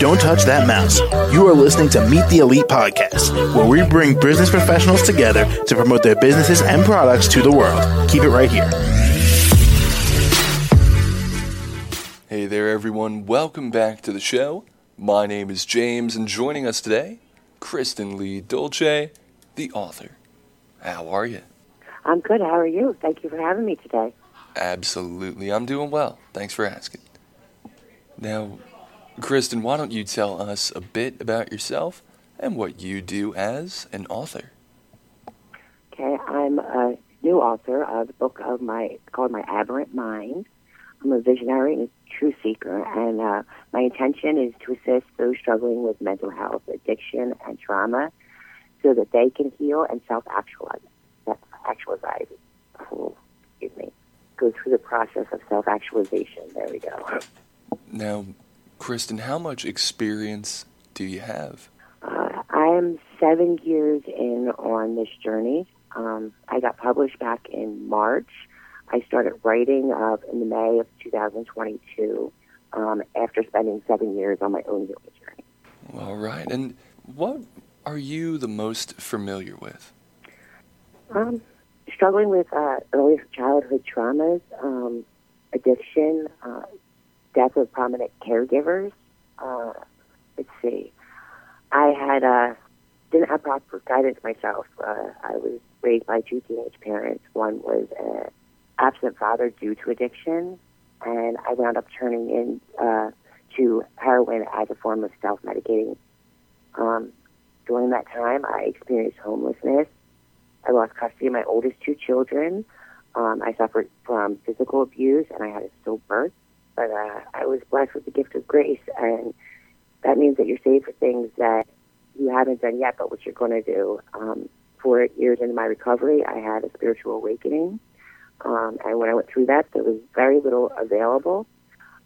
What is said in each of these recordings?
Don't touch that mouse. You are listening to Meet the Elite Podcast, where we bring business professionals together to promote their businesses and products to the world. Keep it right here. Hey there, everyone. Welcome back to the show. My name is James, and joining us today, Kristin Lee Dolce, the author. How are you? I'm good. How are you? Thank you for having me today. Absolutely. I'm doing well. Thanks for asking. Now, Kristin, why don't you tell us a bit about yourself and what you do as an author? Okay, I'm a new author of the book of called My Aberrant Mind. I'm a visionary and a truth seeker, and my intention is to assist those struggling with mental health, addiction, and trauma so that they can heal and self-actualize. Go through the process of self-actualization. There we go. Now, Kristin, how much experience do you have? I am 7 years in on this journey. I got published back in March. I started writing in the May of 2022 after spending 7 years on my own healing journey. All right. And what are you the most familiar with? Struggling with early childhood traumas, addiction, death of prominent caregivers. Let's see. I didn't have proper guidance myself. I was raised by two teenage parents. One was an absent father due to addiction, and I wound up turning in to heroin as a form of self-medicating. During that time, I experienced homelessness. I lost custody of my oldest two children. I suffered from physical abuse, and I had a stillbirth. But I was blessed with the gift of grace, and that means that you're saved for things that you haven't done yet, but what you're going to do. 4 years into my recovery, I had a spiritual awakening. And when I went through that, there was very little available.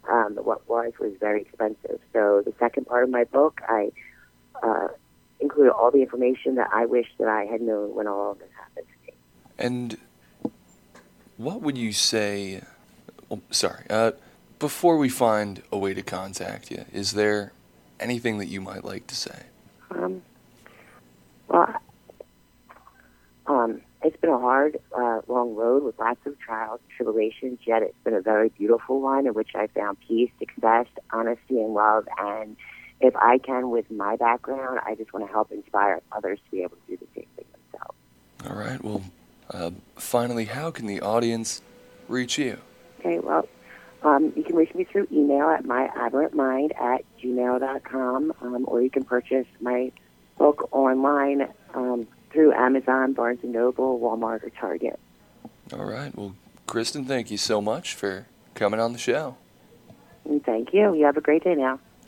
What was very expensive. So the second part of my book, I included all the information that I wish that I had known when all of this happened to me. And what would you say... Oh, sorry. Before we find a way to contact you, is there anything that you might like to say? It's been a hard, long road with lots of trials and tribulations, yet it's been a very beautiful one in which I found peace, success, honesty, and love, and if I can, with my background, I just want to help inspire others to be able to do the same thing themselves. All right. Well, finally, how can the audience reach you? Okay, well, you can reach me through email at myaberrantmind@gmail.com, or you can purchase my book online through Amazon, Barnes & Noble, Walmart, or Target. All right. Well, Kristin, thank you so much for coming on the show. And thank you. You have a great day now.